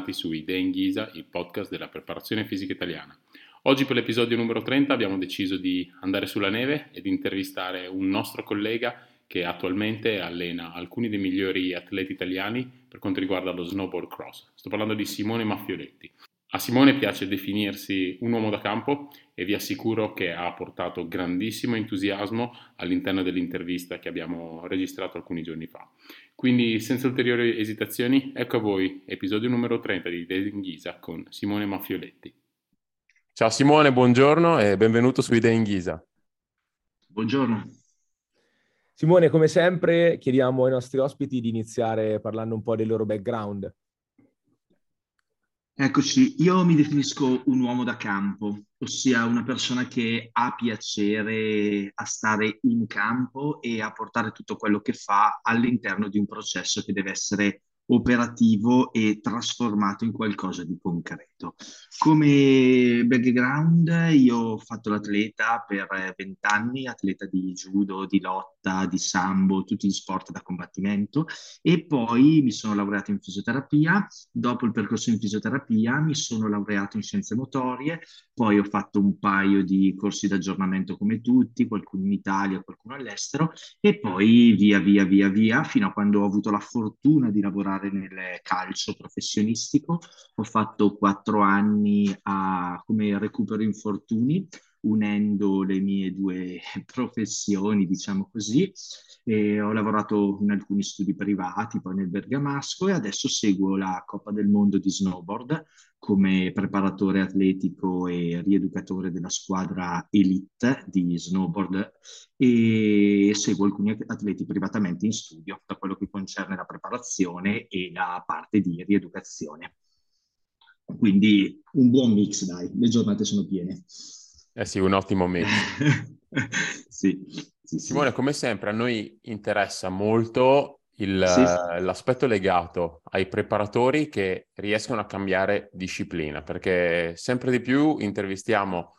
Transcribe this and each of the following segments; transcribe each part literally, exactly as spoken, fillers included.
bentornati su Idee in Ghisa, il podcast della preparazione fisica italiana. Oggi per l'episodio numero trenta abbiamo deciso di andare sulla neve ed intervistare un nostro collega che attualmente allena alcuni dei migliori atleti italiani per quanto riguarda lo snowboard cross. Sto parlando di Simone Maffioletti. A Simone piace definirsi un uomo da campo e vi assicuro che ha portato grandissimo entusiasmo all'interno dell'intervista che abbiamo registrato alcuni giorni fa. Quindi senza ulteriori esitazioni, ecco a voi episodio numero trenta di Idee in Ghisa con Simone Maffioletti. Ciao Simone, buongiorno e benvenuto su Idee in Ghisa. Buongiorno. Simone, come sempre chiediamo ai nostri ospiti di iniziare parlando un po' del loro background. Eccoci, io mi definisco un uomo da campo, ossia una persona che ha piacere a stare in campo e a portare tutto quello che fa all'interno di un processo che deve essere operativo e trasformato in qualcosa di concreto. Come background io ho fatto l'atleta per vent'anni, atleta di judo, di lotta, di sambo, tutti gli sport da combattimento, e poi mi sono laureato in fisioterapia. Dopo il percorso in fisioterapia mi sono laureato in scienze motorie, poi ho fatto un paio di corsi di aggiornamento come tutti, qualcuno in Italia, qualcuno all'estero, e poi via via via via fino a quando ho avuto la fortuna di lavorare nel calcio professionistico. Ho fatto quattro anni a, come recupero infortuni, unendo le mie due professioni, diciamo così, e ho lavorato in alcuni studi privati, poi nel Bergamasco, e adesso seguo la Coppa del Mondo di Snowboard come preparatore atletico e rieducatore della squadra elite di snowboard, e seguo alcuni atleti privatamente in studio per quello che concerne la preparazione e la parte di rieducazione. Quindi un buon mix, dai, le giornate sono piene. Eh sì, un ottimo mix. sì, sì, Simone, sì. Come sempre a noi interessa molto il, sì, sì. l'aspetto legato ai preparatori che riescono a cambiare disciplina, perché sempre di più intervistiamo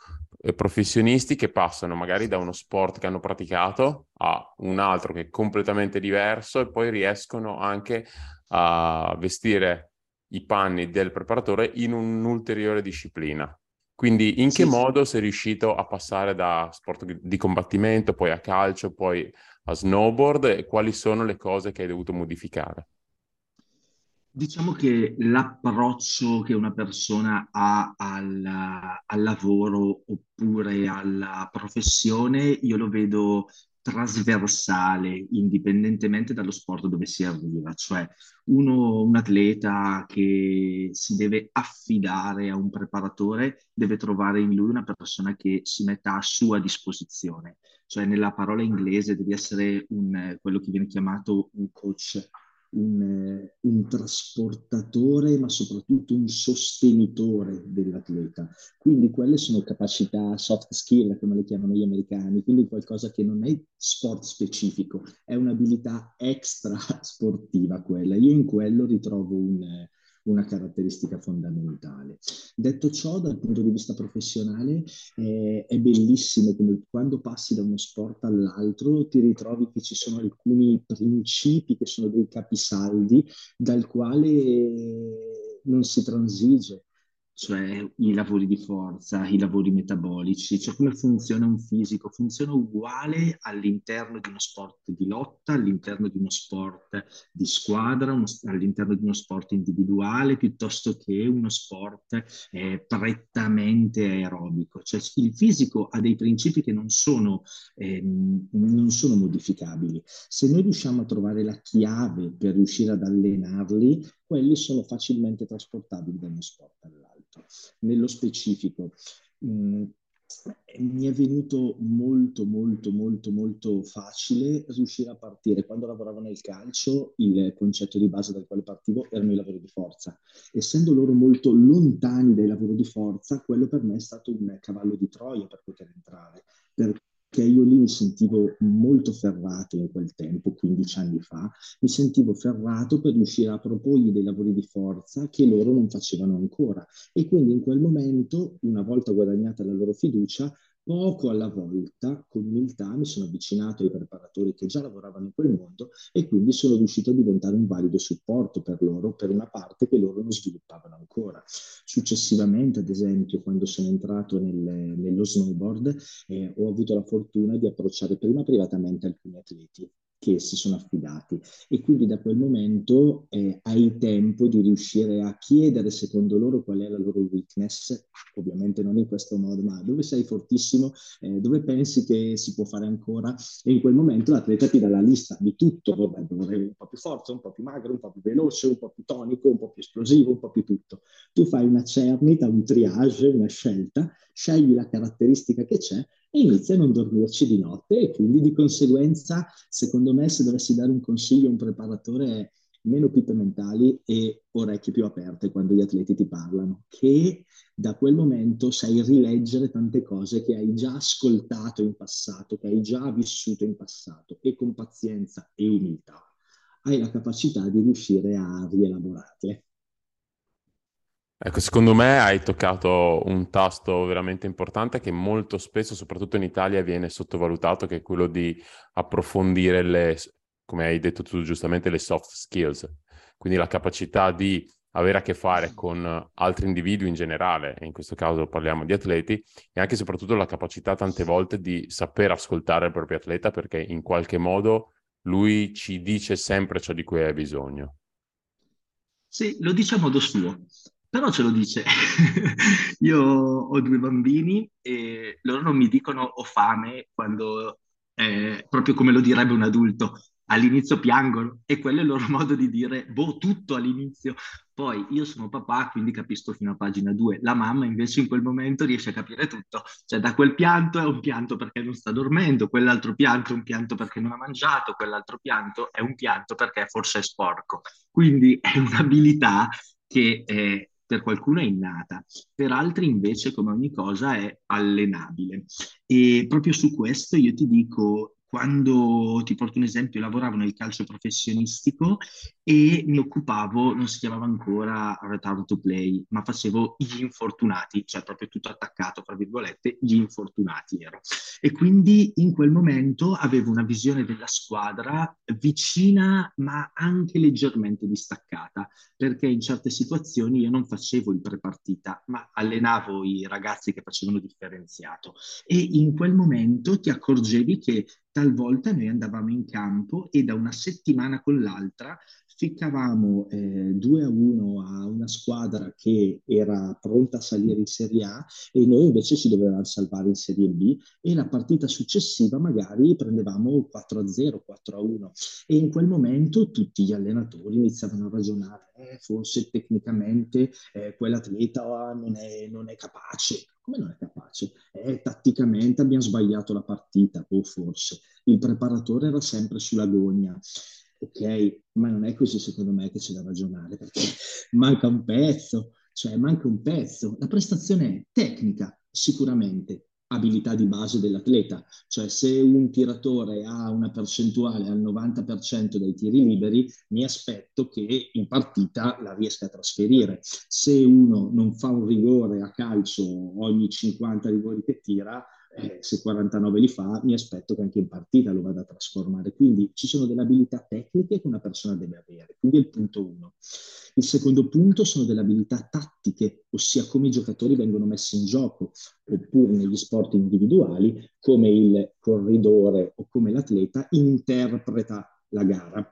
professionisti che passano magari da uno sport che hanno praticato a un altro che è completamente diverso, e poi riescono anche a vestire i panni del preparatore in un'ulteriore disciplina. Quindi in che sì, modo sì. sei riuscito a passare da sport di combattimento, poi a calcio, poi a snowboard, e quali sono le cose che hai dovuto modificare? Diciamo che l'approccio che una persona ha al, al lavoro oppure alla professione io lo vedo trasversale, indipendentemente dallo sport dove si arriva, cioè uno, un atleta che si deve affidare a un preparatore deve trovare in lui una persona che si metta a sua disposizione, cioè nella parola inglese devi essere un, quello che viene chiamato un coach, un, un trasportatore, ma soprattutto un sostenitore dell'atleta. Quindi quelle sono capacità soft skill, come le chiamano gli americani, quindi qualcosa che non è sport specifico, è un'abilità extra sportiva quella. Io in quello ritrovo un una caratteristica fondamentale. Detto ciò, dal punto di vista professionale eh, è bellissimo come quando passi da uno sport all'altro ti ritrovi che ci sono alcuni principi che sono dei capisaldi dal quale non si transige, cioè i lavori di forza, i lavori metabolici, cioè come funziona un fisico, funziona uguale all'interno di uno sport di lotta, all'interno di uno sport di squadra, uno, all'interno di uno sport individuale, piuttosto che uno sport eh, prettamente aerobico. Cioè il fisico ha dei principi che non sono, eh, non sono modificabili. Se noi riusciamo a trovare la chiave per riuscire ad allenarli, quelli sono facilmente trasportabili da uno sport all'altro. Nello specifico, mh, mi è venuto molto, molto, molto, molto facile riuscire a partire. Quando lavoravo nel calcio, il concetto di base dal quale partivo erano i lavori di forza. Essendo loro molto lontani dai lavori di forza, quello per me è stato un cavallo di Troia per poter entrare, perché che io lì mi sentivo molto ferrato in quel tempo, quindici anni fa, mi sentivo ferrato per riuscire a proporgli dei lavori di forza che loro non facevano ancora, e quindi in quel momento, una volta guadagnata la loro fiducia, poco alla volta, con umiltà, mi sono avvicinato ai preparatori che già lavoravano in quel mondo e quindi sono riuscito a diventare un valido supporto per loro, per una parte che loro non sviluppavano ancora. Successivamente, ad esempio, quando sono entrato nel, nello snowboard, eh, ho avuto la fortuna di approcciare prima privatamente alcuni atleti che si sono affidati e quindi da quel momento eh, hai tempo di riuscire a chiedere secondo loro qual è la loro weakness, ovviamente non in questo modo, ma dove sei fortissimo, eh, dove pensi che si può fare ancora, e in quel momento l'atleta ti dà la lista di tutto, vabbè, dovrei un po' più forza, un po' più magro, un po' più veloce, un po' più tonico, un po' più esplosivo, un po' più tutto. Tu fai una cernita, un triage, una scelta, scegli la caratteristica che c'è e inizia a non dormirci di notte, e quindi di conseguenza, secondo me, se dovessi dare un consiglio a un preparatore, meno pippe mentali e orecchie più aperte quando gli atleti ti parlano, che da quel momento sai rileggere tante cose che hai già ascoltato in passato, che hai già vissuto in passato, e con pazienza e umiltà hai la capacità di riuscire a rielaborarle. Ecco, secondo me hai toccato un tasto veramente importante che molto spesso, soprattutto in Italia, viene sottovalutato, che è quello di approfondire le, come hai detto tu giustamente, le soft skills, quindi la capacità di avere a che fare con altri individui in generale, e in questo caso parliamo di atleti, e anche e soprattutto la capacità tante volte di saper ascoltare il proprio atleta, perché in qualche modo lui ci dice sempre ciò di cui hai bisogno. Sì, lo dice a modo suo. Però ce lo dice. Io ho due bambini e loro non mi dicono ho fame quando, eh, proprio come lo direbbe un adulto, all'inizio piangono, e quello è il loro modo di dire boh tutto all'inizio. Poi io sono papà, quindi capisco fino a pagina due, la mamma invece in quel momento riesce a capire tutto, cioè da quel pianto è un pianto perché non sta dormendo, quell'altro pianto è un pianto perché non ha mangiato, quell'altro pianto è un pianto perché forse è sporco. Quindi è un'abilità che è, per qualcuno è innata, per altri invece, come ogni cosa, è allenabile. E proprio su questo io ti dico, quando, ti porto un esempio, lavoravo nel calcio professionistico e mi occupavo, non si chiamava ancora return to play, ma facevo gli infortunati, cioè proprio tutto attaccato, fra virgolette, gli infortunati ero. E quindi in quel momento avevo una visione della squadra vicina, ma anche leggermente distaccata, perché in certe situazioni io non facevo il prepartita, ma allenavo i ragazzi che facevano differenziato. E in quel momento ti accorgevi che talvolta noi andavamo in campo e da una settimana con l'altra ficcavamo eh, due a uno a una squadra che era pronta a salire in Serie A e noi invece ci dovevamo salvare in Serie B, e la partita successiva magari prendevamo quattro a zero, quattro a uno, e in quel momento tutti gli allenatori iniziavano a ragionare eh, forse tecnicamente eh, quell'atleta non è, non è capace. Come non è capace? Eh, tatticamente abbiamo sbagliato la partita, o forse il preparatore era sempre sulla gogna. Ok, ma non è così, secondo me, che c'è da ragionare, perché manca un pezzo, cioè manca un pezzo. La prestazione è tecnica, sicuramente, abilità di base dell'atleta, cioè se un tiratore ha una percentuale al novanta per cento dei tiri liberi, mi aspetto che in partita la riesca a trasferire. Se uno non fa un rigore a calcio ogni cinquanta rigori che tira, eh, se quarantanove li fa, mi aspetto che anche in partita lo vada a trasformare. Quindi ci sono delle abilità tecniche che una persona deve avere, quindi è il punto uno. Il secondo punto sono delle abilità tattiche, ossia come i giocatori vengono messi in gioco, oppure negli sport individuali, come il corridore o come l'atleta interpreta la gara.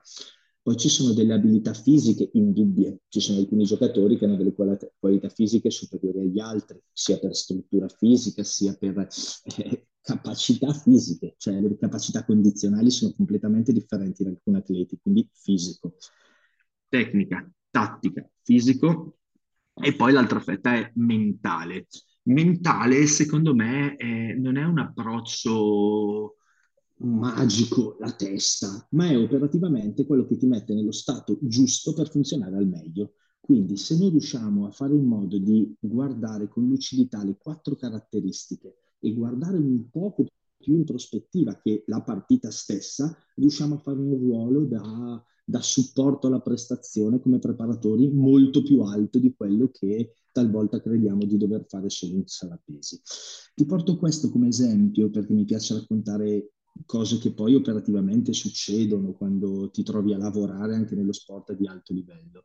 Poi ci sono delle abilità fisiche indubbie, ci sono alcuni giocatori che hanno delle qualità, qualità fisiche superiori agli altri, sia per struttura fisica, sia per eh, capacità fisiche, cioè le capacità condizionali sono completamente differenti da alcuni atleti, quindi fisico. Tecnica, tattica, fisico, e poi l'altra fetta è mentale. Mentale, secondo me, eh, non è un approccio magico, la testa, ma è operativamente quello che ti mette nello stato giusto per funzionare al meglio. Quindi se noi riusciamo a fare in modo di guardare con lucidità le quattro caratteristiche e guardare un poco più in prospettiva che la partita stessa, riusciamo a fare un ruolo da da supporto alla prestazione come preparatori molto più alto di quello che talvolta crediamo di dover fare solo in sala pesi. Ti porto questo come esempio perché mi piace raccontare cose che poi operativamente succedono quando ti trovi a lavorare anche nello sport di alto livello.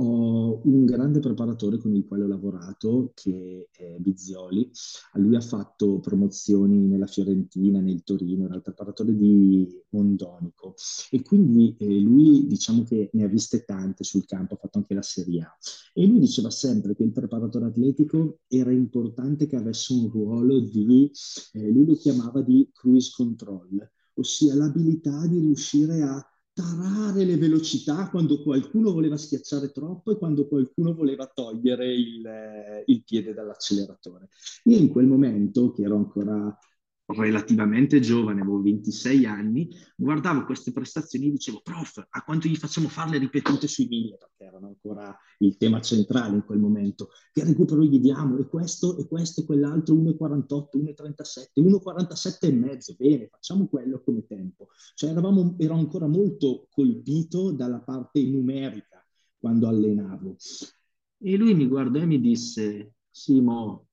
Ho un grande preparatore con il quale ho lavorato, che è Bizzoli. Lui ha fatto promozioni nella Fiorentina, nel Torino, era il preparatore di Mondonico, e quindi eh, lui diciamo che ne ha viste tante sul campo, ha fatto anche la Serie A, e lui diceva sempre che il preparatore atletico era importante che avesse un ruolo di, eh, lui lo chiamava di cruise control, ossia l'abilità di riuscire a tarare le velocità quando qualcuno voleva schiacciare troppo e quando qualcuno voleva togliere il, eh, il piede dall'acceleratore. Io in quel momento, che ero ancora relativamente giovane, avevo ventisei anni, guardavo queste prestazioni e dicevo: prof, a quanto gli facciamo farle ripetute sui mille? Perché erano ancora il tema centrale in quel momento. Che recupero gli diamo? E questo, e questo, e quell'altro, uno e quarantotto, uno e trentasette, uno e quarantasette e mezzo, bene, facciamo quello come tempo. Cioè eravamo, ero ancora molto colpito dalla parte numerica quando allenavo. E lui mi guardò e mi disse: Simo,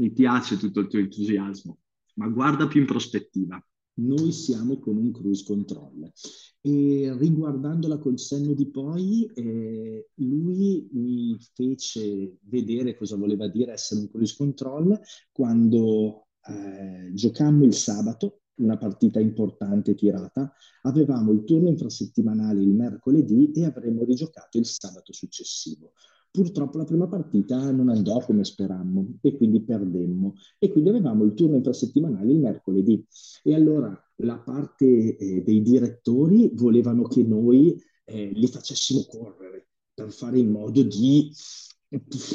mi piace tutto il tuo entusiasmo, ma guarda più in prospettiva. Noi siamo con un cruise control. E riguardandola col senno di poi, eh, lui mi fece vedere cosa voleva dire essere un cruise control quando eh, giocammo il sabato una partita importante tirata, avevamo il turno infrasettimanale il mercoledì e avremmo rigiocato il sabato successivo. Purtroppo la prima partita non andò come sperammo e quindi perdemmo, e quindi avevamo il turno infrasettimanale il mercoledì, e allora la parte eh, dei direttori volevano che noi eh, li facessimo correre per fare in modo di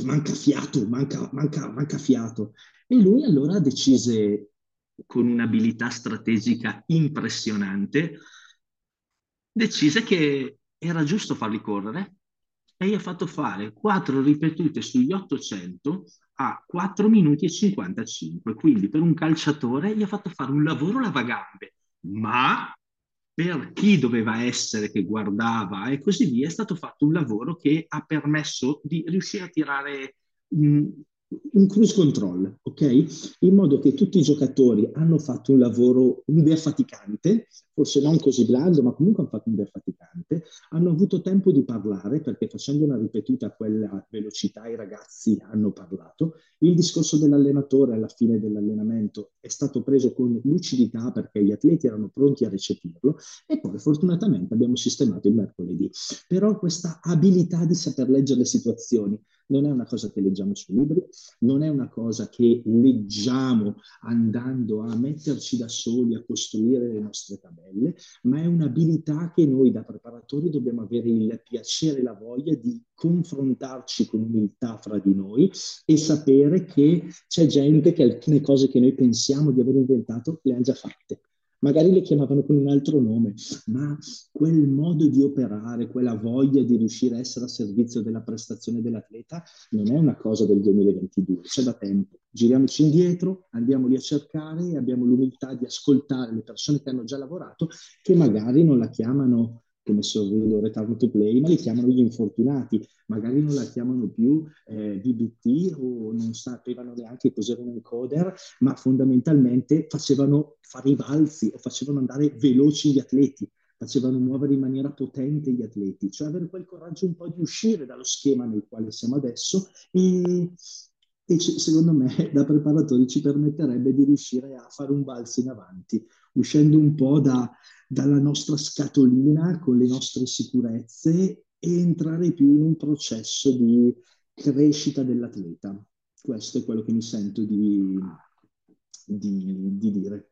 manca fiato, manca, manca, manca fiato, e lui allora decise con un'abilità strategica impressionante, decise che era giusto farli correre. E gli ha fatto fare quattro ripetute sugli ottocento a quattro minuti e cinquantacinque. Quindi per un calciatore gli ha fatto fare un lavoro lavagambe, ma per chi doveva essere che guardava e così via è stato fatto un lavoro che ha permesso di riuscire a tirare mh, un cruise control, ok? In modo che tutti i giocatori hanno fatto un lavoro un defaticante, forse non così blando, ma comunque hanno fatto un defaticante, hanno avuto tempo di parlare, perché facendo una ripetuta a quella velocità i ragazzi hanno parlato, il discorso dell'allenatore alla fine dell'allenamento è stato preso con lucidità perché gli atleti erano pronti a recepirlo, e poi fortunatamente abbiamo sistemato il mercoledì. Però questa abilità di saper leggere le situazioni non è una cosa che leggiamo sui libri, non è una cosa che leggiamo andando a metterci da soli a costruire le nostre tabelle, ma è un'abilità che noi da preparatori dobbiamo avere il piacere e la voglia di confrontarci con umiltà fra di noi e sapere che c'è gente che alcune cose che noi pensiamo di aver inventato le ha già fatte. Magari le chiamavano con un altro nome, ma quel modo di operare, quella voglia di riuscire a essere a servizio della prestazione dell'atleta non è una cosa del duemilaventidue, c'è da tempo. Giriamoci indietro, andiamoli a cercare e abbiamo l'umiltà di ascoltare le persone che hanno già lavorato, che magari non la chiamano come sorrido return to play, ma li chiamano gli infortunati, magari non la chiamano più eh, B B T o non sapevano neanche cos'era un encoder, ma fondamentalmente facevano fare i balzi o facevano andare veloci gli atleti, facevano muovere in maniera potente gli atleti, cioè avere quel coraggio un po' di uscire dallo schema nel quale siamo adesso e... e secondo me da preparatori ci permetterebbe di riuscire a fare un balzo in avanti, uscendo un po' da, dalla nostra scatolina con le nostre sicurezze e entrare più in un processo di crescita dell'atleta. Questo è quello che mi sento di, di, di dire.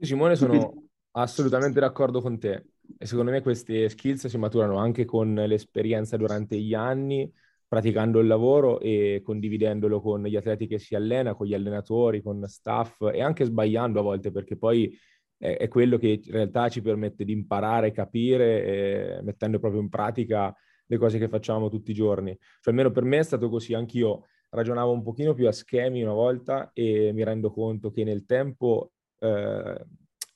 Simone, sono assolutamente d'accordo con te, e secondo me queste skills si maturano anche con l'esperienza durante gli anni, praticando il lavoro e condividendolo con gli atleti che si allena, con gli allenatori, con staff, e anche sbagliando a volte, perché poi è, è quello che in realtà ci permette di imparare, capire, e mettendo proprio in pratica le cose che facciamo tutti i giorni. Cioè almeno per me è stato così, anch'io ragionavo un pochino più a schemi una volta e mi rendo conto che nel tempo eh,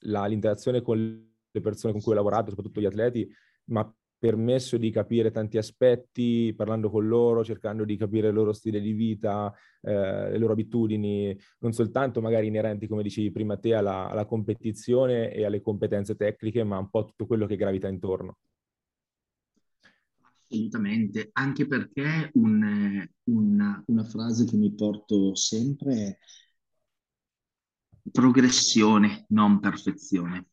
la, l'interazione con le persone con cui ho lavorato, soprattutto gli atleti, mi ha permesso di capire tanti aspetti, parlando con loro, cercando di capire il loro stile di vita, eh, le loro abitudini, non soltanto magari inerenti, come dicevi prima te, alla, alla competizione e alle competenze tecniche, ma un po' tutto quello che gravita intorno. Assolutamente, anche perché un, una, una frase che mi porto sempre è progressione, non perfezione.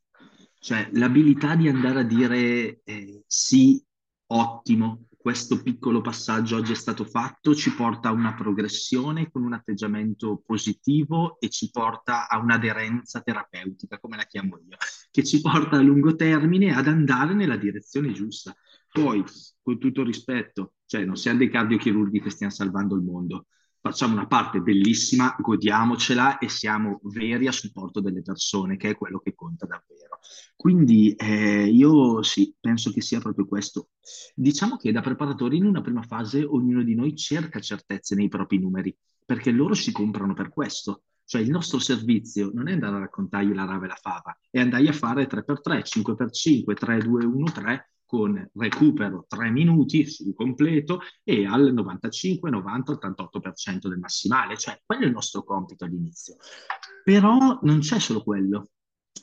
Cioè l'abilità di andare a dire eh, sì, ottimo, questo piccolo passaggio oggi è stato fatto, ci porta a una progressione con un atteggiamento positivo e ci porta a un'aderenza terapeutica, come la chiamo io, che ci porta a lungo termine ad andare nella direzione giusta. Poi, con tutto rispetto, cioè non siamo dei cardiochirurghi che stiamo salvando il mondo, facciamo una parte bellissima, godiamocela e siamo veri a supporto delle persone, che è quello che conta davvero. Quindi eh, io sì, penso che sia proprio questo. Diciamo che da preparatori in una prima fase ognuno di noi cerca certezze nei propri numeri, perché loro si comprano per questo. Cioè il nostro servizio non è andare a raccontargli la rave e la fava, è andare a fare tre per tre, cinque per cinque, tre due uno tre, con recupero tre minuti sul completo e al novantacinque, novanta, ottantotto per cento del massimale. Cioè, quello è il nostro compito all'inizio. Però non c'è solo quello,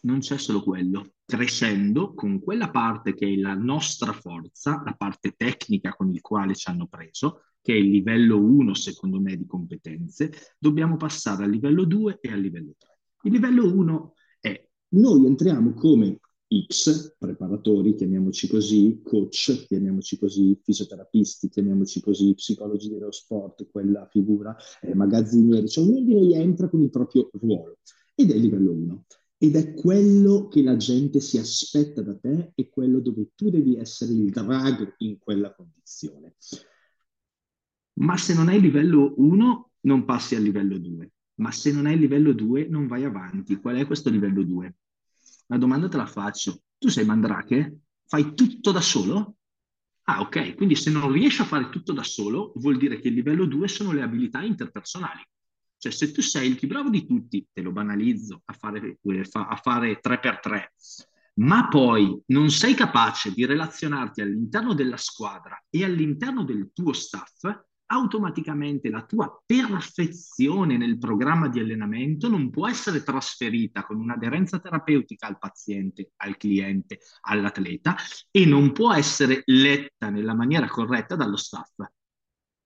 non c'è solo quello. Crescendo con quella parte che è la nostra forza, la parte tecnica con il quale ci hanno preso, che è il livello uno, secondo me, di competenze, dobbiamo passare al livello due e al livello tre. Il livello uno è noi entriamo come X, preparatori, chiamiamoci così, coach, chiamiamoci così, fisioterapisti, chiamiamoci così, psicologi dello sport, quella figura, eh, magazzinieri, cioè ognuno di noi entra con il proprio ruolo ed è il livello uno. Ed è quello che la gente si aspetta da te e quello dove tu devi essere il drago in quella condizione. Ma se non hai livello uno, non passi al livello due. Ma se non hai livello due, non vai avanti. Qual è questo livello due? La domanda te la faccio. Tu sei Mandrake? Fai tutto da solo? Ah, ok. Quindi se non riesci a fare tutto da solo, vuol dire che il livello due sono le abilità interpersonali. Cioè, se tu sei il più bravo di tutti, te lo banalizzo, a fare, a fare tre per tre, ma poi non sei capace di relazionarti all'interno della squadra e all'interno del tuo staff, automaticamente la tua perfezione nel programma di allenamento non può essere trasferita con un'aderenza terapeutica al paziente, al cliente, all'atleta e non può essere letta nella maniera corretta dallo staff.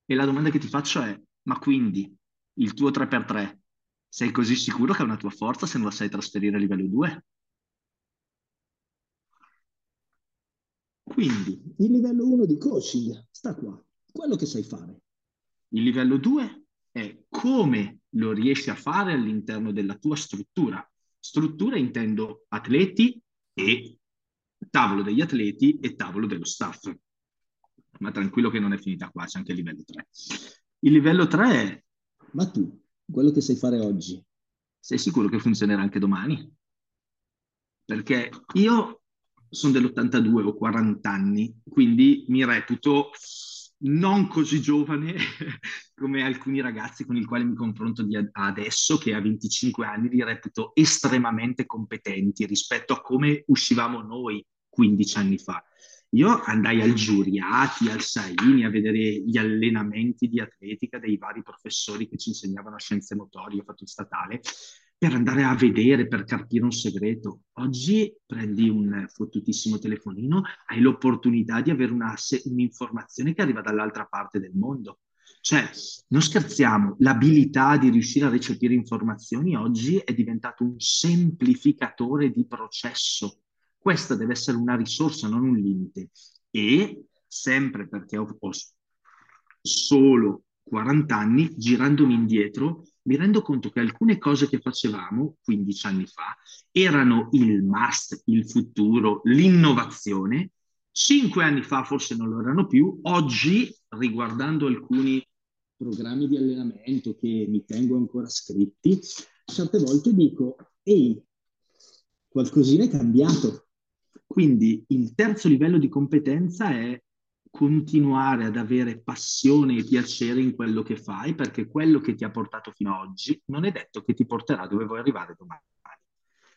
E la domanda che ti faccio è, ma quindi il tuo tre per tre sei così sicuro che è una tua forza se non la sai trasferire a livello due? Quindi il livello uno di coaching sta qua, quello che sai fare. Il livello due è come lo riesci a fare all'interno della tua struttura. Struttura intendo atleti e tavolo degli atleti e tavolo dello staff. Ma tranquillo che non è finita qua, c'è anche il livello tre. Il livello tre è... Ma tu, quello che sai fare oggi, sei sicuro che funzionerà anche domani? Perché io sono dell'ottantadue, ho quaranta anni, quindi mi reputo... non così giovane come alcuni ragazzi con i quali mi confronto di adesso, che a venticinque anni li reputo estremamente competenti rispetto a come uscivamo noi quindici anni fa. Io andai al Giuriati, al Saini, a vedere gli allenamenti di atletica dei vari professori che ci insegnavano scienze motorie, ho fatto il statale, per andare a vedere, per capire un segreto. Oggi prendi un fottutissimo telefonino, hai l'opportunità di avere una, un'informazione che arriva dall'altra parte del mondo. Cioè, non scherziamo, l'abilità di riuscire a recepire informazioni oggi è diventato un semplificatore di processo. Questa deve essere una risorsa, non un limite. E, sempre perché ho, ho solo quaranta anni, girandomi indietro, mi rendo conto che alcune cose che facevamo quindici anni fa erano il must, il futuro, l'innovazione. Cinque anni fa forse non lo erano più. Oggi, riguardando alcuni programmi di allenamento che mi tengo ancora scritti, certe volte dico, ehi, qualcosina è cambiato. Quindi il terzo livello di competenza è continuare ad avere passione e piacere in quello che fai, perché quello che ti ha portato fino ad oggi non è detto che ti porterà dove vuoi arrivare domani.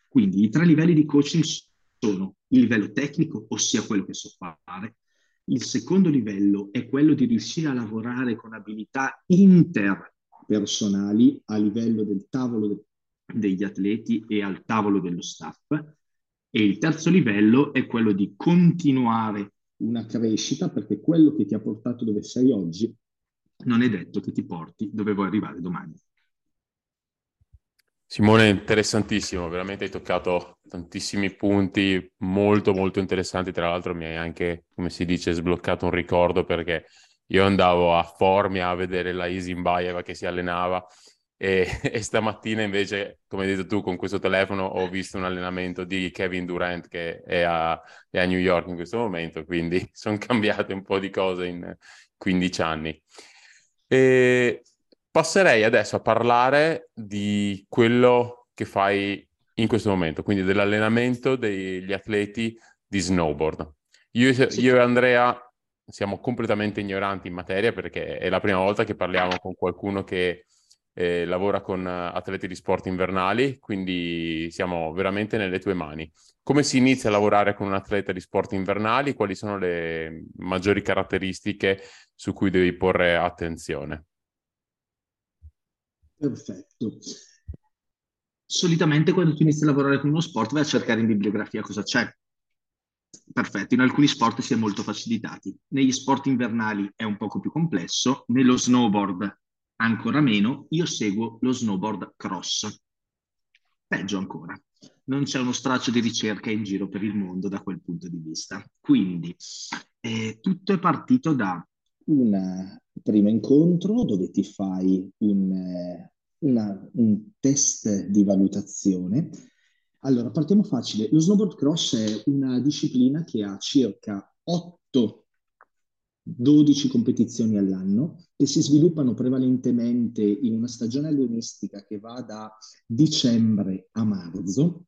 Quindi i tre livelli di coaching sono il livello tecnico, ossia quello che so fare. Il secondo livello è quello di riuscire a lavorare con abilità interpersonali a livello del tavolo de- degli atleti e al tavolo dello staff. E il terzo livello è quello di continuare una crescita, perché quello che ti ha portato dove sei oggi non è detto che ti porti dove vuoi arrivare domani. Simone, interessantissimo, veramente hai toccato tantissimi punti molto molto interessanti, tra l'altro mi hai anche, come si dice, sbloccato un ricordo, perché io andavo a Formia a vedere la Isinbayeva che si allenava e, e stamattina invece, come hai detto tu, con questo telefono ho visto un allenamento di Kevin Durant che è a, è a New York in questo momento, quindi sono cambiate un po' di cose in quindici anni. E... passerei adesso a parlare di quello che fai in questo momento, quindi dell'allenamento degli atleti di snowboard. Io, io e Andrea siamo completamente ignoranti in materia, perché è la prima volta che parliamo con qualcuno che eh, lavora con atleti di sport invernali, quindi siamo veramente nelle tue mani. Come si inizia a lavorare con un atleta di sport invernali? Quali sono le maggiori caratteristiche su cui devi porre attenzione? Perfetto. Solitamente quando tu inizi a lavorare con uno sport vai a cercare in bibliografia cosa c'è. Perfetto, in alcuni sport si è molto facilitati, negli sport invernali è un poco più complesso, nello snowboard ancora meno. Io seguo lo snowboard cross, peggio ancora, non c'è uno straccio di ricerca in giro per il mondo da quel punto di vista. Quindi eh, tutto è partito da un primo incontro dove ti fai un, una, un test di valutazione. Allora, partiamo facile. Lo snowboard cross è una disciplina che ha circa otto dodici competizioni all'anno che si sviluppano prevalentemente in una stagione agonistica che va da dicembre a marzo,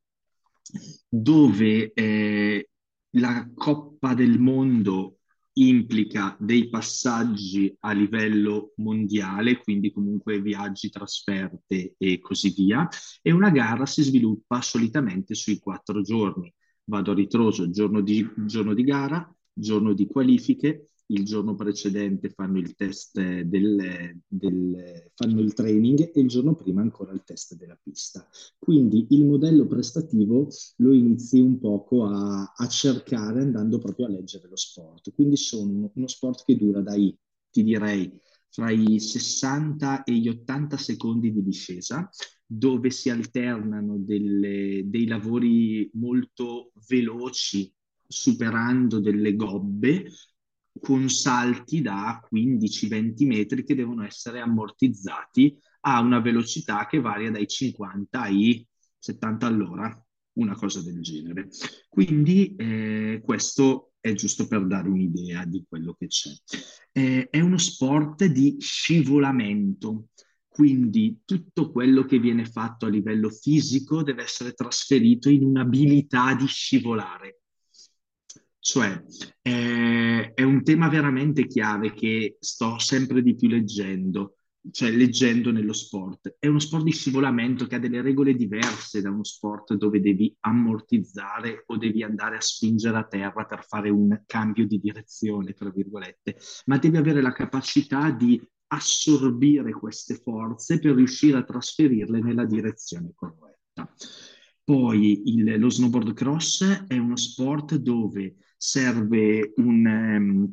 dove eh, la Coppa del Mondo implica dei passaggi a livello mondiale, quindi comunque viaggi, trasferte e così via, e una gara si sviluppa solitamente sui quattro giorni. Vado a ritroso, giorno di, giorno di gara, giorno di qualifiche, il giorno precedente fanno il test del, del, fanno il training e il giorno prima ancora il test della pista. Quindi il modello prestativo lo inizi un poco a, a cercare andando proprio a leggere lo sport. Quindi sono uno sport che dura dai, ti direi, fra i sessanta e gli ottanta secondi di discesa, dove si alternano delle, dei lavori molto veloci, superando delle gobbe, con salti da quindici venti metri che devono essere ammortizzati a una velocità che varia dai cinquanta ai settanta all'ora, una cosa del genere. Quindi eh, questo è giusto per dare un'idea di quello che c'è. Eh, è uno sport di scivolamento, quindi tutto quello che viene fatto a livello fisico deve essere trasferito in un'abilità di scivolare. Cioè, eh, è un tema veramente chiave che sto sempre di più leggendo, cioè leggendo nello sport. È uno sport di scivolamento che ha delle regole diverse da uno sport dove devi ammortizzare o devi andare a spingere a terra per fare un cambio di direzione, tra virgolette, ma devi avere la capacità di assorbire queste forze per riuscire a trasferirle nella direzione corretta. Poi il, lo snowboard cross è uno sport dove serve un, um,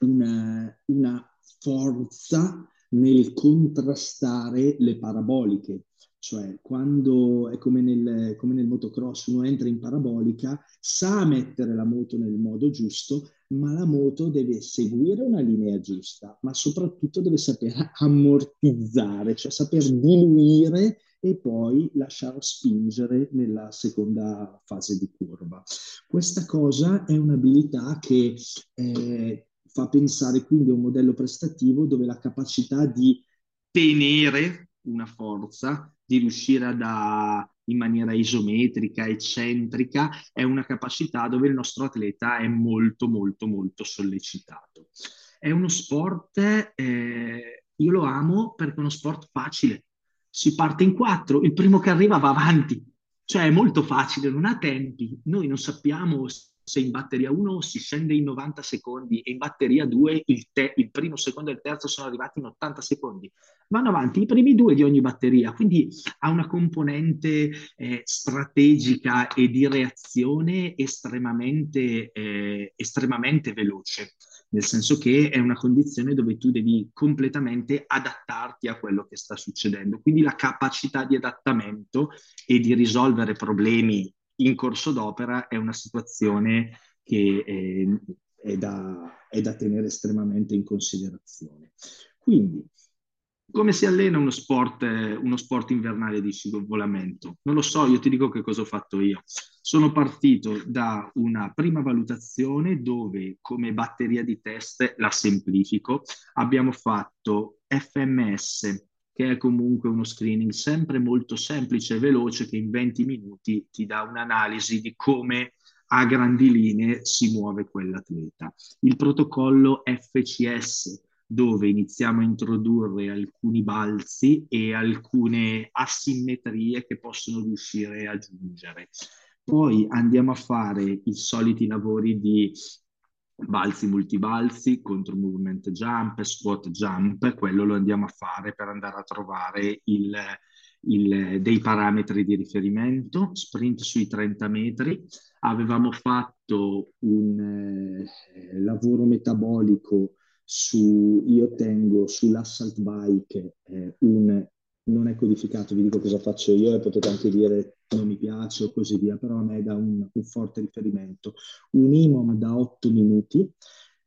una, una forza nel contrastare le paraboliche. Cioè, quando è come nel, come nel motocross, uno entra in parabolica, sa mettere la moto nel modo giusto, ma la moto deve seguire una linea giusta, ma soprattutto deve saper ammortizzare, cioè saper diluire e poi lasciar spingere nella seconda fase di curva. Questa cosa è un'abilità che eh, fa pensare quindi a un modello prestativo dove la capacità di tenere una forza, di riuscire ad a, in maniera isometrica, eccentrica, è una capacità dove il nostro atleta è molto, molto, molto sollecitato. È uno sport, eh, io lo amo perché è uno sport facile. Si parte in quattro, il primo che arriva va avanti. Cioè è molto facile, non ha tempi. Noi non sappiamo se in batteria uno si scende in novanta secondi e in batteria due il, te- il primo, il secondo e il terzo sono arrivati in ottanta secondi. Vanno avanti i primi due di ogni batteria, quindi ha una componente eh, strategica e di reazione estremamente, eh, estremamente veloce, nel senso che è una condizione dove tu devi completamente adattarti a quello che sta succedendo. Quindi la capacità di adattamento e di risolvere problemi in corso d'opera è una situazione che è, è, da, è da tenere estremamente in considerazione. Quindi, come si allena uno sport, uno sport invernale di scivolamento? Non lo so, io ti dico che cosa ho fatto io. Sono partito da una prima valutazione dove, come batteria di test, la semplifico, abbiamo fatto F M S, che è comunque uno screening sempre molto semplice e veloce, che in venti minuti ti dà un'analisi di come a grandi linee si muove quell'atleta. Il protocollo F C S, dove iniziamo a introdurre alcuni balzi e alcune asimmetrie che possono riuscire a giungere. Poi andiamo a fare i soliti lavori di balzi, multibalzi, contro movement jump, squat jump. Quello lo andiamo a fare per andare a trovare il, il, dei parametri di riferimento. Sprint sui trenta metri. Avevamo fatto un eh, lavoro metabolico su, io tengo sull'assault bike eh, un, non è codificato, vi dico cosa faccio io e potete anche dire non mi piace o così via, però a me dà un, un forte riferimento, un I M O M da otto minuti,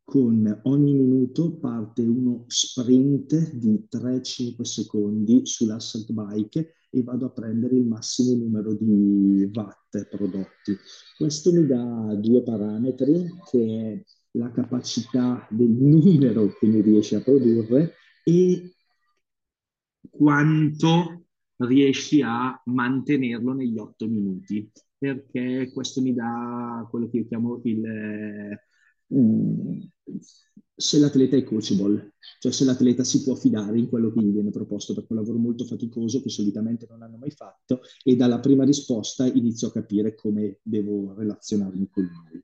con ogni minuto parte uno sprint di tre a cinque secondi sull'assault bike e vado a prendere il massimo numero di watt prodotti. Questo mi dà due parametri, che è la capacità del numero che mi riesci a produrre e quanto riesci a mantenerlo negli otto minuti, perché questo mi dà quello che io chiamo il um, se l'atleta è coachable, cioè se l'atleta si può fidare in quello che gli viene proposto, perché è un lavoro molto faticoso che solitamente non hanno mai fatto, e dalla prima risposta inizio a capire come devo relazionarmi con lui.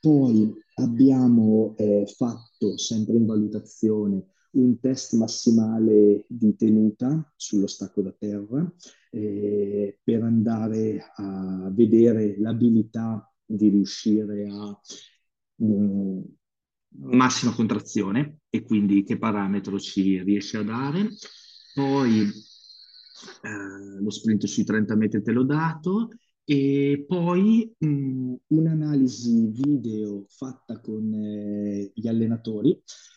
Poi abbiamo eh, fatto, sempre in valutazione, un test massimale di tenuta sullo stacco da terra eh, per andare a vedere l'abilità di riuscire a mh, massima contrazione, e quindi che parametro ci riesce a dare. Poi eh, lo sprint sui trenta metri te l'ho dato. E poi mh, un'analisi video fatta con eh, gli allenatori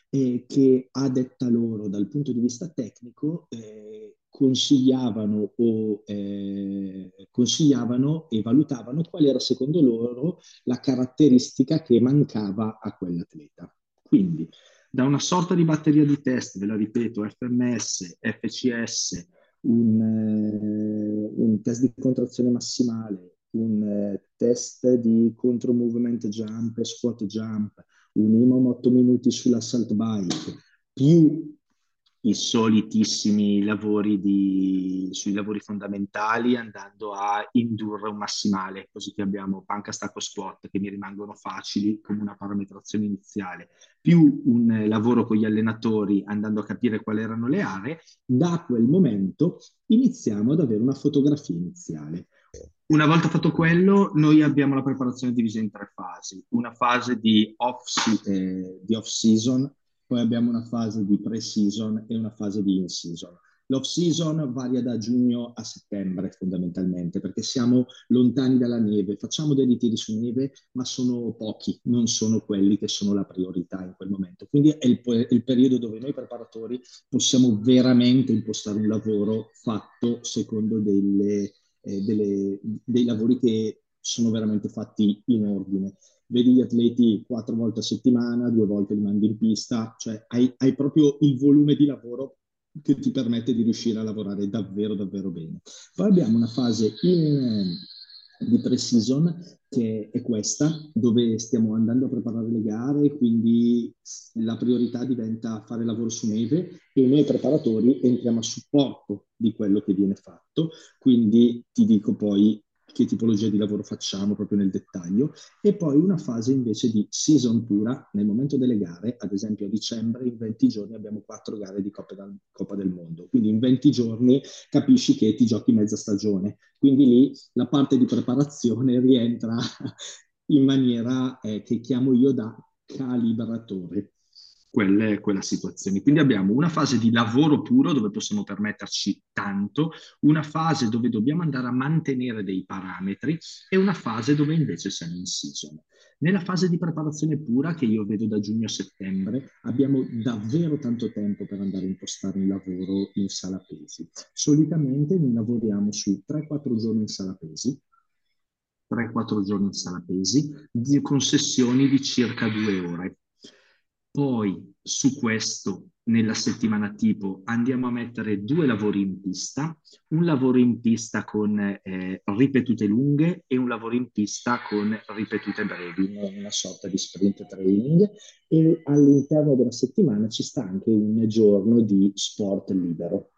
eh, che, a detta loro, dal punto di vista tecnico eh, consigliavano, o, eh, consigliavano e valutavano qual era secondo loro la caratteristica che mancava a quell'atleta. Quindi da una sorta di batteria di test, ve la ripeto, F M S, F C S, Un, eh, un test di contrazione massimale, un eh, test di contro movement jump e squat jump, un I M O M otto minuti sull'assault bike, più i solitissimi lavori di, sui lavori fondamentali, andando a indurre un massimale, così che abbiamo panca, stacco, squat, che mi rimangono facili come una parametrazione iniziale, più un lavoro con gli allenatori andando a capire quali erano le aree. Da quel momento iniziamo ad avere una fotografia iniziale. Una volta fatto quello, noi abbiamo la preparazione divisa in tre fasi. Una fase di off, eh, di off season, poi abbiamo una fase di pre-season e una fase di in-season. L'off-season varia da giugno a settembre fondamentalmente, perché siamo lontani dalla neve, facciamo dei tiri su neve, ma sono pochi, non sono quelli che sono la priorità in quel momento. Quindi è il, è il periodo dove noi preparatori possiamo veramente impostare un lavoro fatto secondo delle, eh, delle, dei lavori che sono veramente fatti in ordine. Vedi gli atleti quattro volte a settimana, due volte li mandi in pista, cioè hai, hai proprio il volume di lavoro che ti permette di riuscire a lavorare davvero, davvero bene. Poi abbiamo una fase in, di pre-season, che è questa, dove stiamo andando a preparare le gare, quindi la priorità diventa fare lavoro su neve e noi preparatori entriamo a supporto di quello che viene fatto. Quindi ti dico poi che tipologia di lavoro facciamo proprio nel dettaglio, e poi una fase invece di season pura nel momento delle gare. Ad esempio a dicembre in venti giorni abbiamo quattro gare di Coppa, da, Coppa del Mondo, quindi in venti giorni capisci che ti giochi mezza stagione, quindi lì la parte di preparazione rientra in maniera eh, che chiamo io da calibratore. Quelle, quella situazione. Quindi abbiamo una fase di lavoro puro dove possiamo permetterci tanto, una fase dove dobbiamo andare a mantenere dei parametri e una fase dove invece siamo in season. Nella fase di preparazione pura, che io vedo da giugno a settembre, abbiamo davvero tanto tempo per andare a impostare il lavoro in sala pesi. Solitamente noi lavoriamo su tre quattro giorni in sala pesi, tre quattro giorni in sala pesi, con sessioni di circa due ore. Poi su questo, nella settimana tipo, andiamo a mettere due lavori in pista, un lavoro in pista con eh, ripetute lunghe e un lavoro in pista con ripetute brevi, una sorta di sprint training, e all'interno della settimana ci sta anche un giorno di sport libero,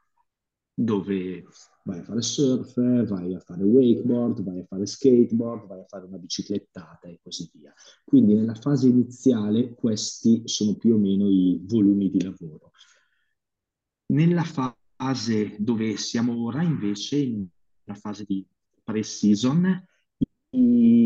dove vai a fare surf, vai a fare wakeboard, vai a fare skateboard, vai a fare una biciclettata e così via. Quindi nella fase iniziale questi sono più o meno i volumi di lavoro. Nella fase dove siamo ora invece, in una fase di pre-season,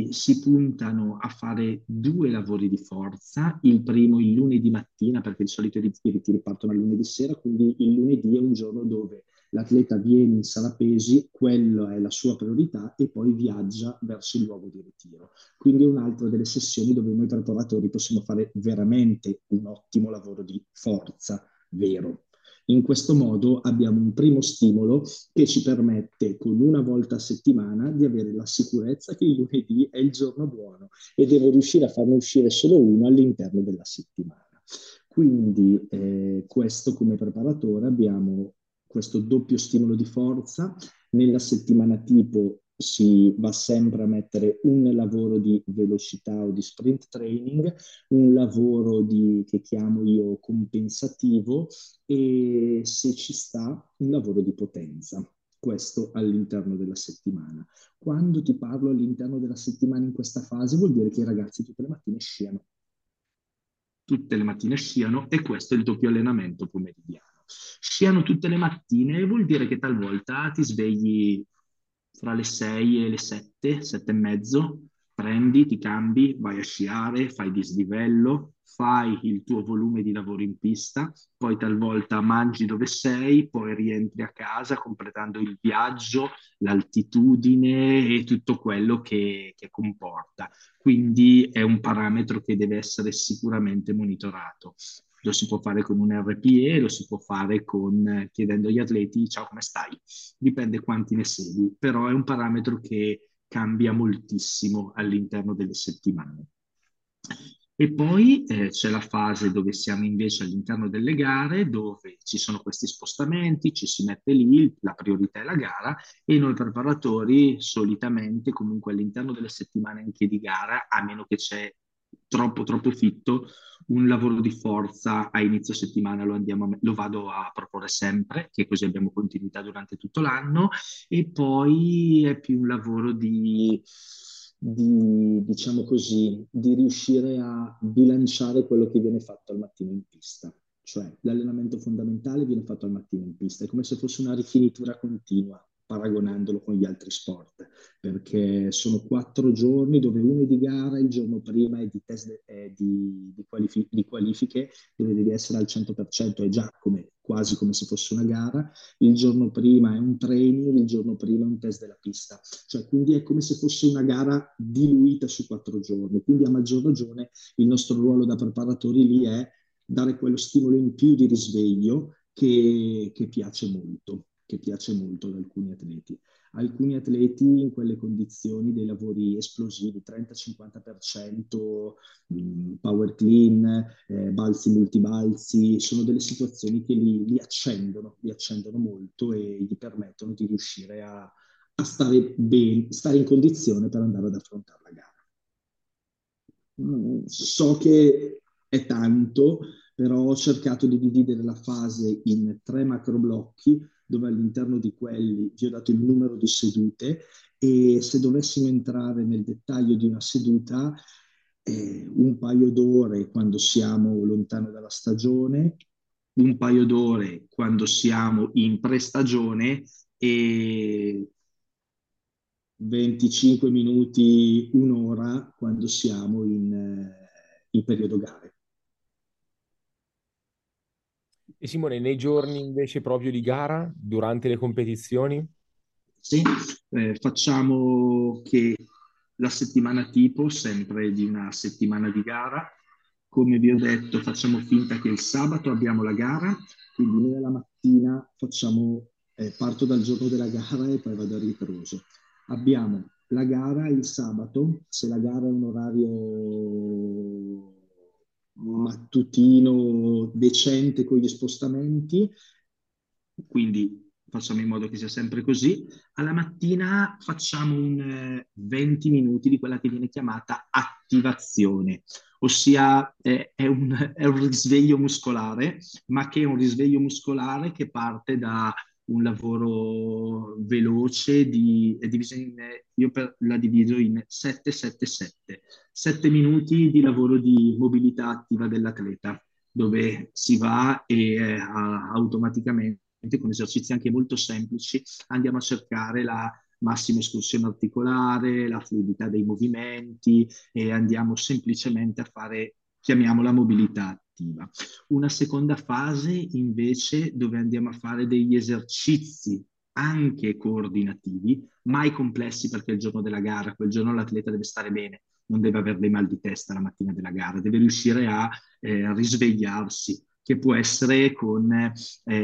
si puntano a fare due lavori di forza, il primo il lunedì mattina, perché di solito i ritiri partono il lunedì sera, quindi il lunedì è un giorno dove l'atleta viene in sala pesi, quella è la sua priorità, e poi viaggia verso il luogo di ritiro. Quindi è un'altra delle sessioni dove noi preparatori possiamo fare veramente un ottimo lavoro di forza, vero. In questo modo abbiamo un primo stimolo che ci permette, con una volta a settimana, di avere la sicurezza che il lunedì è il giorno buono e devo riuscire a farne uscire solo uno all'interno della settimana. Quindi eh, questo come preparatore abbiamo questo doppio stimolo di forza. Nella settimana tipo si va sempre a mettere un lavoro di velocità o di sprint training, un lavoro di, che chiamo io compensativo, e se ci sta un lavoro di potenza. Questo all'interno della settimana. Quando ti parlo all'interno della settimana in questa fase vuol dire che i ragazzi tutte le mattine sciano. Tutte le mattine sciano, e questo è il doppio allenamento pomeridiano. Sciano tutte le mattine vuol dire che talvolta ti svegli fra le sei e le sette, sette e mezzo, prendi, ti cambi, vai a sciare, fai dislivello, fai il tuo volume di lavoro in pista, poi talvolta mangi dove sei, poi rientri a casa completando il viaggio, l'altitudine e tutto quello che, che comporta. Quindi è un parametro che deve essere sicuramente monitorato. Lo si può fare con un R P E, lo si può fare con, chiedendo agli atleti ciao come stai, dipende quanti ne segui, però è un parametro che cambia moltissimo all'interno delle settimane. E poi eh, c'è la fase dove siamo invece all'interno delle gare, dove ci sono questi spostamenti, ci si mette lì, la priorità è la gara, e noi preparatori solitamente comunque all'interno delle settimane anche di gara, a meno che c'è troppo troppo fitto, un lavoro di forza a inizio settimana lo, andiamo a, lo vado a proporre sempre, che così abbiamo continuità durante tutto l'anno, e poi è più un lavoro di, di diciamo così, di riuscire a bilanciare quello che viene fatto al mattino in pista. Cioè l'allenamento fondamentale viene fatto al mattino in pista, è come se fosse una rifinitura continua, paragonandolo con gli altri sport, perché sono quattro giorni dove uno è di gara, il giorno prima è di test, è di, di, qualifi- di qualifiche, dove devi essere al cento per cento, è già come, quasi come se fosse una gara, il giorno prima è un training, il giorno prima è un test della pista, cioè quindi è come se fosse una gara diluita su quattro giorni, quindi a maggior ragione il nostro ruolo da preparatori lì è dare quello stimolo in più di risveglio che, che piace molto. che piace molto ad alcuni atleti. Alcuni atleti in quelle condizioni dei lavori esplosivi, trenta cinquanta per cento, power clean, eh, balzi multibalzi, sono delle situazioni che li, li accendono, li accendono molto e gli permettono di riuscire a, a stare bene, stare in condizione per andare ad affrontare la gara. So che è tanto, però ho cercato di dividere la fase in tre macro blocchi, dove all'interno di quelli vi ho dato il numero di sedute e se dovessimo entrare nel dettaglio di una seduta, eh, un paio d'ore quando siamo lontano dalla stagione, un paio d'ore quando siamo in prestagione e venticinque minuti, un'ora quando siamo in, in periodo gare. E Simone, nei giorni invece proprio di gara, durante le competizioni? Sì, eh, facciamo che la settimana tipo, sempre di una settimana di gara, come vi ho detto, facciamo finta che il sabato abbiamo la gara, quindi noi alla mattina facciamo, eh, parto dal giorno della gara e poi vado a ritroso. Abbiamo la gara il sabato, se la gara è un orario mattutino decente con gli spostamenti, quindi facciamo in modo che sia sempre così. Alla mattina facciamo un venti minuti di quella che viene chiamata attivazione, ossia è, è, un, è un risveglio muscolare, ma che è un risveglio muscolare che parte da un lavoro veloce, di, è diviso in, io per, la divido in sette sette sette, sette minuti di lavoro di mobilità attiva dell'atleta, dove si va e eh, automaticamente, con esercizi anche molto semplici, andiamo a cercare la massima escursione articolare, la fluidità dei movimenti e andiamo semplicemente a fare, chiamiamola mobilità attiva. Una seconda fase invece dove andiamo a fare degli esercizi anche coordinativi, mai complessi perché è il giorno della gara, quel giorno l'atleta deve stare bene, non deve avere dei mal di testa la mattina della gara, deve riuscire a eh, risvegliarsi, che può essere con eh,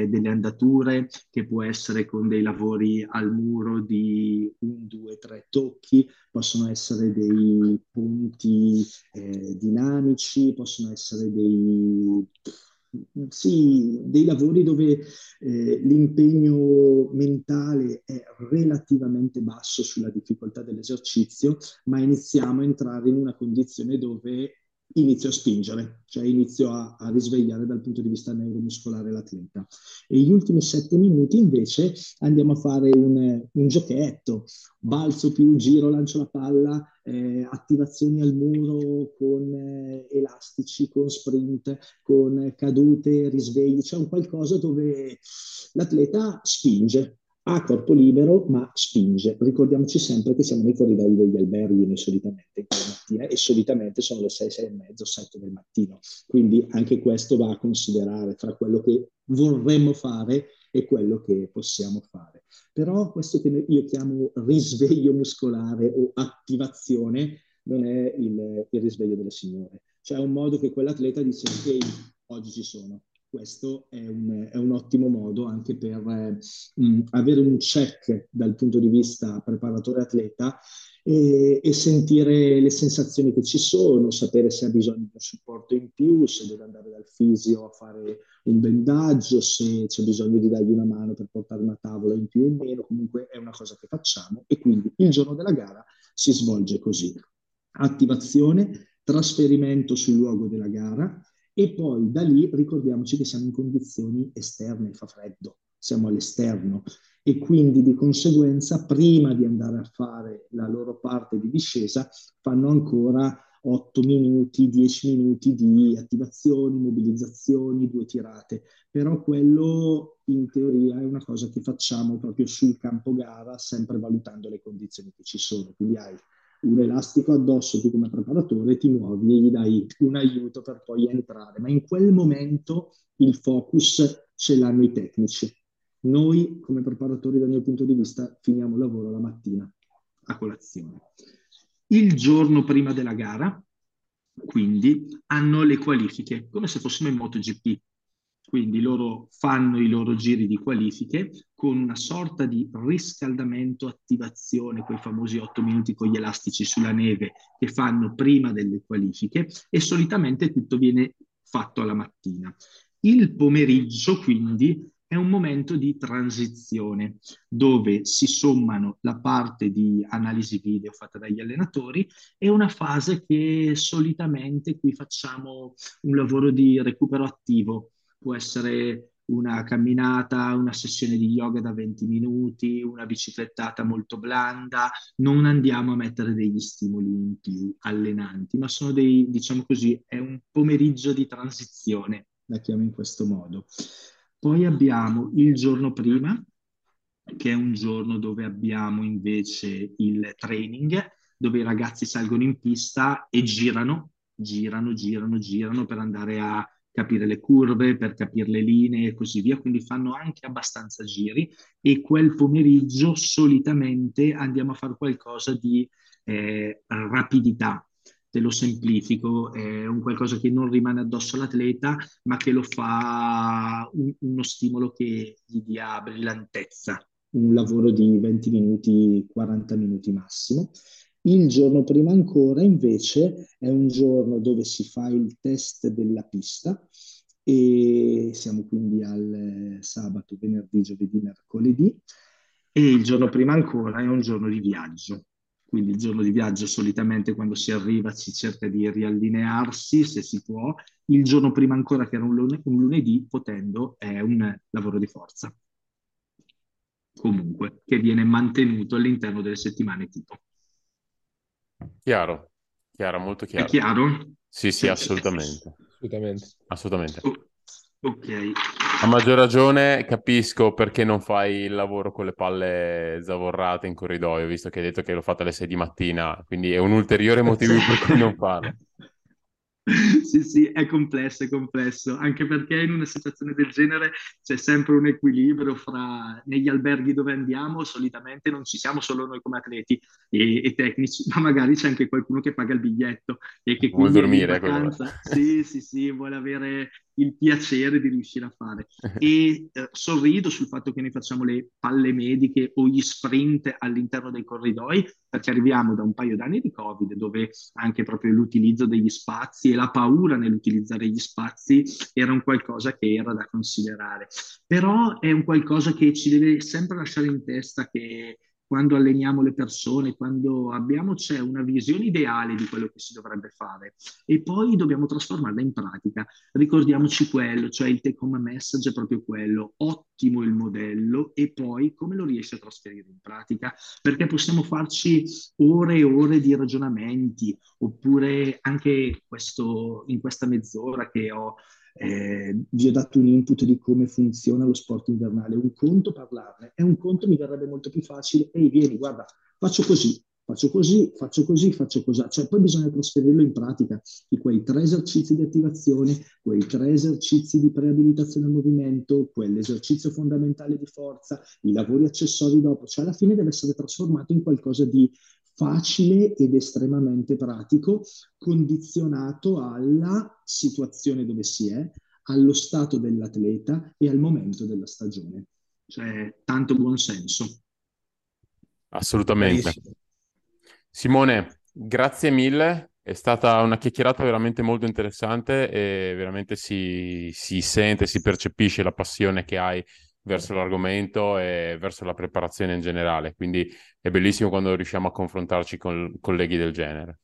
delle andature, che può essere con dei lavori al muro di un, due, tre tocchi, possono essere dei punti eh, dinamici, possono essere dei, sì, dei lavori dove eh, l'impegno mentale è relativamente basso sulla difficoltà dell'esercizio, ma iniziamo a entrare in una condizione dove inizio a spingere, cioè inizio a, a risvegliare dal punto di vista neuromuscolare l'atleta. E gli ultimi sette minuti invece andiamo a fare un, un giochetto, balzo più, giro, lancio la palla, eh, attivazioni al muro con eh, elastici, con sprint, con cadute, risvegli, c'è un qualcosa dove l'atleta spinge, ha corpo libero ma spinge. Ricordiamoci sempre che siamo nei corridoi degli alberghi noi solitamente in quella mattina, e solitamente sono le sei, sei e mezzo, sette del mattino, quindi anche questo va a considerare tra quello che vorremmo fare e quello che possiamo fare. Però questo che io chiamo risveglio muscolare o attivazione non è il, il risveglio delle signore, cioè è un modo che quell'atleta dice che oggi ci sono. Questo è un, è un ottimo modo anche per eh, mh, avere un check dal punto di vista preparatore atleta e, e sentire le sensazioni che ci sono, sapere se ha bisogno di un supporto in più, se deve andare dal fisio a fare un bendaggio, se c'è bisogno di dargli una mano per portare una tavola in più o in meno. Comunque è una cosa che facciamo e quindi il giorno della gara si svolge così. Attivazione, trasferimento sul luogo della gara. E poi da lì ricordiamoci che siamo in condizioni esterne, fa freddo, siamo all'esterno e quindi di conseguenza prima di andare a fare la loro parte di discesa fanno ancora otto minuti, dieci minuti di attivazioni, mobilizzazioni, due tirate. Però quello in teoria è una cosa che facciamo proprio sul campo gara, sempre valutando le condizioni che ci sono. Quindi hai un elastico addosso, tu come preparatore ti muovi e gli dai un aiuto per poi entrare, ma in quel momento il focus ce l'hanno i tecnici. Noi come preparatori dal mio punto di vista finiamo il lavoro la mattina a colazione. Il giorno prima della gara quindi hanno le qualifiche, come se fossimo in MotoGP, quindi loro fanno i loro giri di qualifiche con una sorta di riscaldamento, attivazione, quei famosi otto minuti con gli elastici sulla neve che fanno prima delle qualifiche, e solitamente tutto viene fatto alla mattina. Il pomeriggio quindi è un momento di transizione dove si sommano la parte di analisi video fatta dagli allenatori e una fase che solitamente qui facciamo un lavoro di recupero attivo. Può essere una camminata, una sessione di yoga da venti minuti, una biciclettata molto blanda, non andiamo a mettere degli stimoli in più allenanti, ma sono dei, diciamo così, è un pomeriggio di transizione, la chiamo in questo modo. Poi abbiamo il giorno prima, che è un giorno dove abbiamo invece il training, dove i ragazzi salgono in pista e girano, girano, girano, girano per andare a capire le curve, per capire le linee e così via, quindi fanno anche abbastanza giri, e quel pomeriggio solitamente andiamo a fare qualcosa di eh, rapidità, te lo semplifico, è un qualcosa che non rimane addosso all'atleta, ma che lo fa un, uno stimolo che gli dia brillantezza, un lavoro di venti minuti, quaranta minuti massimo. Il giorno prima ancora, invece, è un giorno dove si fa il test della pista, e siamo quindi al sabato, venerdì, giovedì, mercoledì, e il giorno prima ancora è un giorno di viaggio. Quindi il giorno di viaggio solitamente quando si arriva si cerca di riallinearsi, se si può. Il giorno prima ancora, che era un lunedì, un lunedì potendo, è un lavoro di forza, comunque, che viene mantenuto all'interno delle settimane tipo. Chiaro, chiaro, molto chiaro. È chiaro? Sì, sì, assolutamente. Assolutamente. Assolutamente. Oh, ok. A maggior ragione capisco perché non fai il lavoro con le palle zavorrate in corridoio, visto che hai detto che l'ho fatto alle sei di mattina, quindi è un ulteriore motivo per cui non farlo. Sì, sì, è complesso, è complesso, anche perché in una situazione del genere c'è sempre un equilibrio fra, negli alberghi dove andiamo solitamente non ci siamo solo noi come atleti e, e tecnici, ma magari c'è anche qualcuno che paga il biglietto e che vuole dormire, vacanza, sì, sì, sì, vuole avere il piacere di riuscire a fare. E eh, sorrido sul fatto che noi facciamo le palle mediche o gli sprint all'interno dei corridoi, perché arriviamo da un paio d'anni di Covid, dove anche proprio l'utilizzo degli spazi e la paura nell'utilizzare gli spazi era un qualcosa che era da considerare. Però è un qualcosa che ci deve sempre lasciare in testa che quando alleniamo le persone, quando abbiamo c'è una visione ideale di quello che si dovrebbe fare e poi dobbiamo trasformarla in pratica. Ricordiamoci quello, cioè il take home message è proprio quello, ottimo il modello e poi come lo riesci a trasferire in pratica, perché possiamo farci ore e ore di ragionamenti, oppure anche questo, in questa mezz'ora che ho Eh, vi ho dato un input di come funziona lo sport invernale. Un conto parlarne, è un conto mi verrebbe molto più facile, ehi vieni guarda faccio così, faccio così, faccio così, faccio così, cioè poi bisogna trasferirlo in pratica, di quei tre esercizi di attivazione, quei tre esercizi di preabilitazione al movimento, quell'esercizio fondamentale di forza, i lavori accessori dopo, cioè alla fine deve essere trasformato in qualcosa di facile ed estremamente pratico, condizionato alla situazione dove si è, allo stato dell'atleta e al momento della stagione. Cioè, tanto buon senso. Assolutamente. Bellissimo. Simone, grazie mille. È stata una chiacchierata veramente molto interessante e veramente si, si sente, si percepisce la passione che hai verso l'argomento e verso la preparazione in generale, quindi è bellissimo quando riusciamo a confrontarci con colleghi del genere.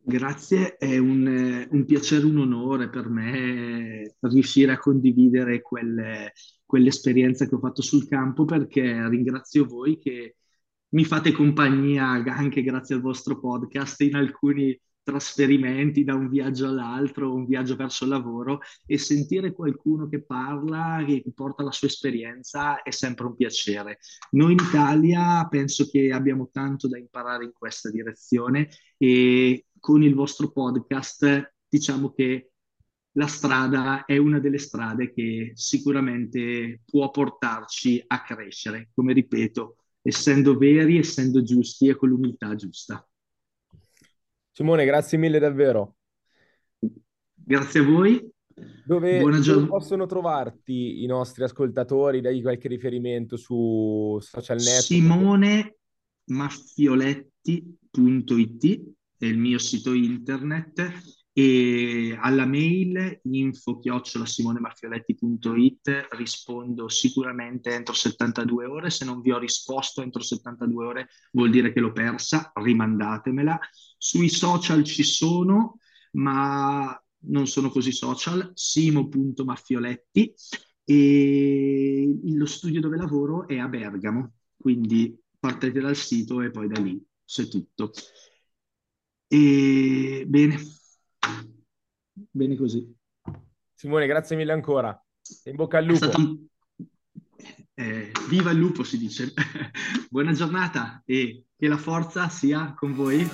Grazie, è un, un piacere, un onore per me riuscire a condividere quelle, quell'esperienza che ho fatto sul campo, perché ringrazio voi che mi fate compagnia anche grazie al vostro podcast in alcuni trasferimenti da un viaggio all'altro, un viaggio verso il lavoro, e sentire qualcuno che parla, che porta la sua esperienza è sempre un piacere. Noi in Italia penso che abbiamo tanto da imparare in questa direzione e con il vostro podcast diciamo che la strada è una delle strade che sicuramente può portarci a crescere, come ripeto, essendo veri, essendo giusti e con l'umiltà giusta. Simone, grazie mille davvero. Grazie a voi. Dove, Buona dove giorn- possono trovarti i nostri ascoltatori? Dai qualche riferimento su social network? Simone Maffioletti punto it è il mio sito internet, e alla mail info chiocciola simone maffioletti punto it rispondo sicuramente entro settantadue ore. Se non vi ho risposto entro settantadue ore vuol dire che l'ho persa, rimandatemela. Sui social ci sono, ma non sono così social, simo punto maffioletti, e lo studio dove lavoro è a Bergamo, quindi partete dal sito e poi da lì c'è tutto. E bene, bene così. Simone, grazie mille ancora, in bocca al lupo. È stato un... eh, viva il lupo, si dice. Buona giornata e che la forza sia con voi.